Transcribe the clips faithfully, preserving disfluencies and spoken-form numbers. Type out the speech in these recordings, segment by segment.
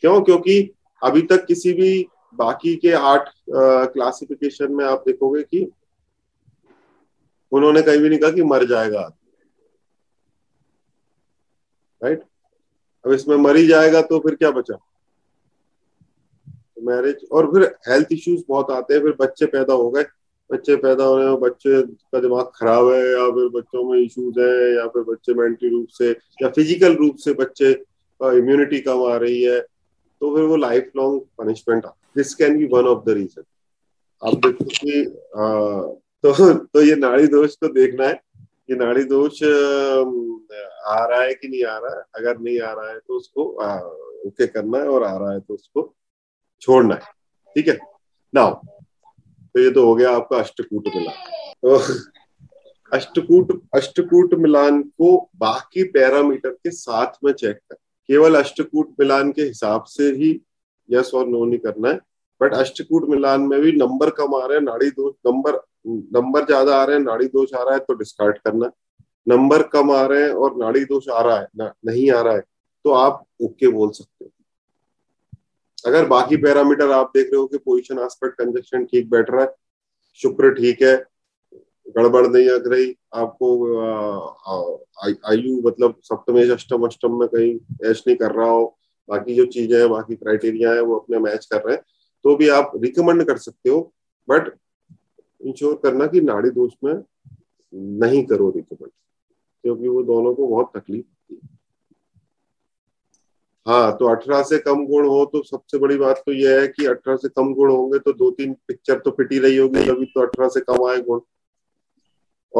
क्यों? क्योंकि अभी तक किसी भी बाकी के आठ क्लासिफिकेशन में आप देखोगे कि उन्होंने कहीं भी नहीं कहा कि मर जाएगा, राइट? अब इसमें मर ही जाएगा तो फिर क्या बचा? मैरिज और फिर हेल्थ इश्यूज बहुत आते हैं, फिर बच्चे पैदा हो गए, बच्चे पैदा हो रहे हैं, बच्चे का दिमाग खराब है या फिर बच्चों में इश्यूज है या फिर बच्चे मेंटल रूप से या फिजिकल रूप से बच्चे इम्यूनिटी कम आ रही है, तो फिर वो life long punishment. This can be one of the reason. आप देखो कि तो, तो ये नाड़ी दोष को देखना है कि नाड़ी दोष आ रहा है कि नहीं आ रहा है। अगर नहीं आ रहा है तो उसको ओके करना है और आ रहा है तो उसको छोड़ना है, ठीक है ना? तो ये तो हो गया आपका अष्टकूट मिलान। तो अष्टकूट अष्टकूट मिलान को बाकी पैरामीटर के साथ में चेक कर, केवल अष्टकूट मिलान के हिसाब से ही यस और नो नहीं करना है। बट अष्टकूट मिलान में भी नंबर कम आ रहे हैं, नाड़ी दोष नंबर नंबर ज्यादा आ रहे हैं, नाड़ी दोष आ रहा है तो डिस्कार्ड करना। नंबर कम आ रहे हैं और नाड़ी दोष आ रहा है ना, नहीं आ रहा है तो आप ओके बोल सकते हो। अगर बाकी पैरामीटर आप देख रहे हो कि पोजीशन एस्पेक्ट कंजक्शन ठीक बैठ रहा है, शुक्र ठीक है, गड़बड़ नहीं लग रही आपको, आयु मतलब सप्तमेश अष्टम अष्टम में कहीं ऐश नहीं कर रहा हो, बाकी जो चीजें हैं बाकी क्राइटेरिया है वो अपने मैच कर रहे हैं, तो भी आप रिकमेंड कर सकते हो। बट इंश्योर करना कि नाड़ी दोष में नहीं करो रिकमेंड, क्योंकि वो दोनों को बहुत तकलीफ होती है। हाँ, तो अठारह से कम गुण हो तो सबसे बड़ी बात तो यह है कि अठारह से कम गुण होंगे तो दो तीन पिक्चर तो पिटी रही होगी, तभी तो अठारह से कम आए गुण।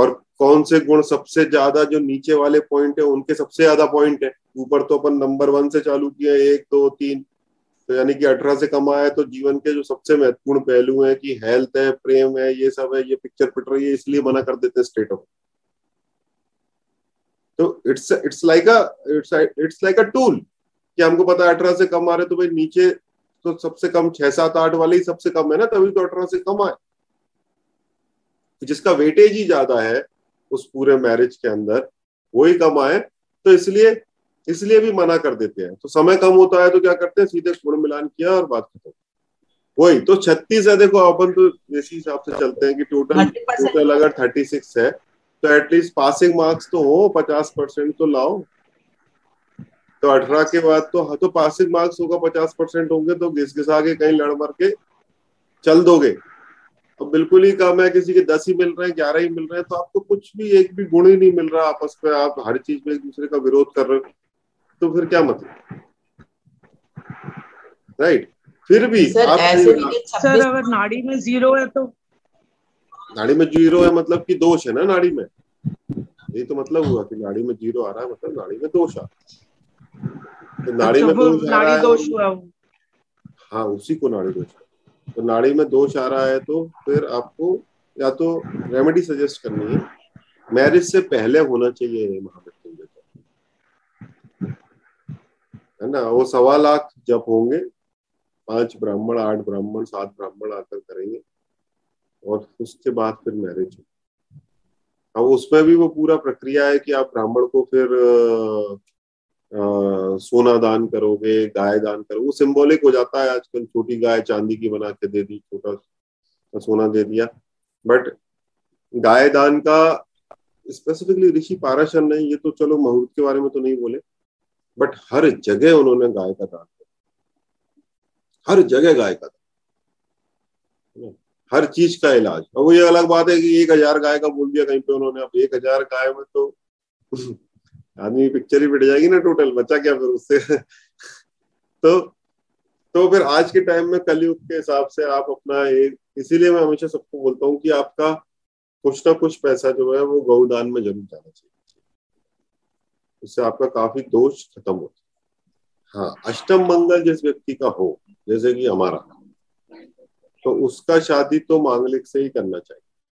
और कौन से गुण सबसे ज्यादा, जो नीचे वाले पॉइंट है उनके सबसे ज्यादा पॉइंट है। ऊपर तो अपन नंबर वन से चालू किया, एक दो तीन, तो यानी कि अठारह से कम आया तो जीवन के जो सबसे महत्वपूर्ण पहलू है कि हेल्थ है, प्रेम है, ये सब है, ये पिक्चर पिट रही है, इसलिए मना कर देते हैं स्टेट ऑफ। तो it's it's like a it's it's like a tool कि हमको पता है अठारह से कम आ रहे तो भाई नीचे तो सबसे कम छह सात आठ वाले ही सबसे कम है ना, तभी तो अठारह से कम आए। जिसका वेटेज ही ज्यादा है उस पूरे मैरिज के अंदर वो ही कम आए, तो इसलिए इसलिए भी मना कर देते हैं। तो समय कम होता है तो क्या करते हैं, सीधे गुण मिलान किया और बात खत्म। वही तो छत्तीस है, देखो अपन तो इसी हिसाब से चलते हैं कि टोटल टोटल अगर थर्टी सिक्स है तो एटलीस्ट पासिंग मार्क्स तो हो, पचास परसेंट तो लाओ। तो अठारह के बाद तो तो पासिंग मार्क्स होगा, पचास परसेंट होंगे तो घिसघिसा के कहीं लड़ मर के चल दोगे। अब तो बिल्कुल ही कम है, किसी के दस ही मिल रहे हैं, ग्यारह ही मिल रहे हैं, तो आपको कुछ भी एक भी गुण ही नहीं मिल रहा आपस में, आप हर चीज में एक दूसरे का विरोध कर रहे हो, तो फिर क्या मतलब, राइट? फिर भी सर, आप ऐसे भी सर, अगर नाड़ी में जीरो है तो नाड़ी में जीरो है मतलब की दोष है ना नाड़ी में, ये तो मतलब हुआ कि नाड़ी में जीरो आ रहा है मतलब नाड़ी में दोष आ रहा है। तो नाड़ी में दोष आ रहा है, हाँ उसी को नाड़ी दोष। तो नाड़ी में दोष आ रहा है तो फिर आपको या तो रेमेडी सजेस्ट करनी है, मैरिज से पहले होना चाहिए महामृत्युंजय, है ना? वो सवा लाख जप होंगे, पांच ब्राह्मण आठ ब्राह्मण सात ब्राह्मण आकर करेंगे और उसके बाद फिर मैरिज। अब उसमें भी वो पूरा प्रक्रिया है कि आप ब्राह्मण को फिर आ, सोना दान करोगे, गाय दान करोगे, वो सिंबॉलिक हो जाता है। आजकल छोटी गाय चांदी की बना के दे दी, छोटा सोना दे दिया, बट गाय दान का स्पेसिफिकली ऋषि पाराशर ने, ये तो चलो मुहूर्त के बारे में तो नहीं बोले, बट हर जगह उन्होंने गाय का दान किया, हर जगह गाय का दान, हर चीज का इलाज। और वो ये अलग बात है कि एक हजार गाय का बोल दिया कहीं पे उन्होंने, अब एक हजार गाय में तो आदमी पिक्चर ही पिट जाएगी ना, टोटल बचा क्या फिर उससे। तो तो फिर आज के टाइम में कलयुग के हिसाब से आप अपना एक, इसीलिए मैं हमेशा सबको बोलता हूँ कि आपका कुछ ना कुछ पैसा जो है वो गौदान में जरूर जाना चाहिए, उससे आपका काफी दोष खत्म होता है। हाँ, अष्टम मंगल जिस व्यक्ति का हो, जैसे कि हमारा, तो उसका शादी तो मांगलिक से ही करना चाहिए।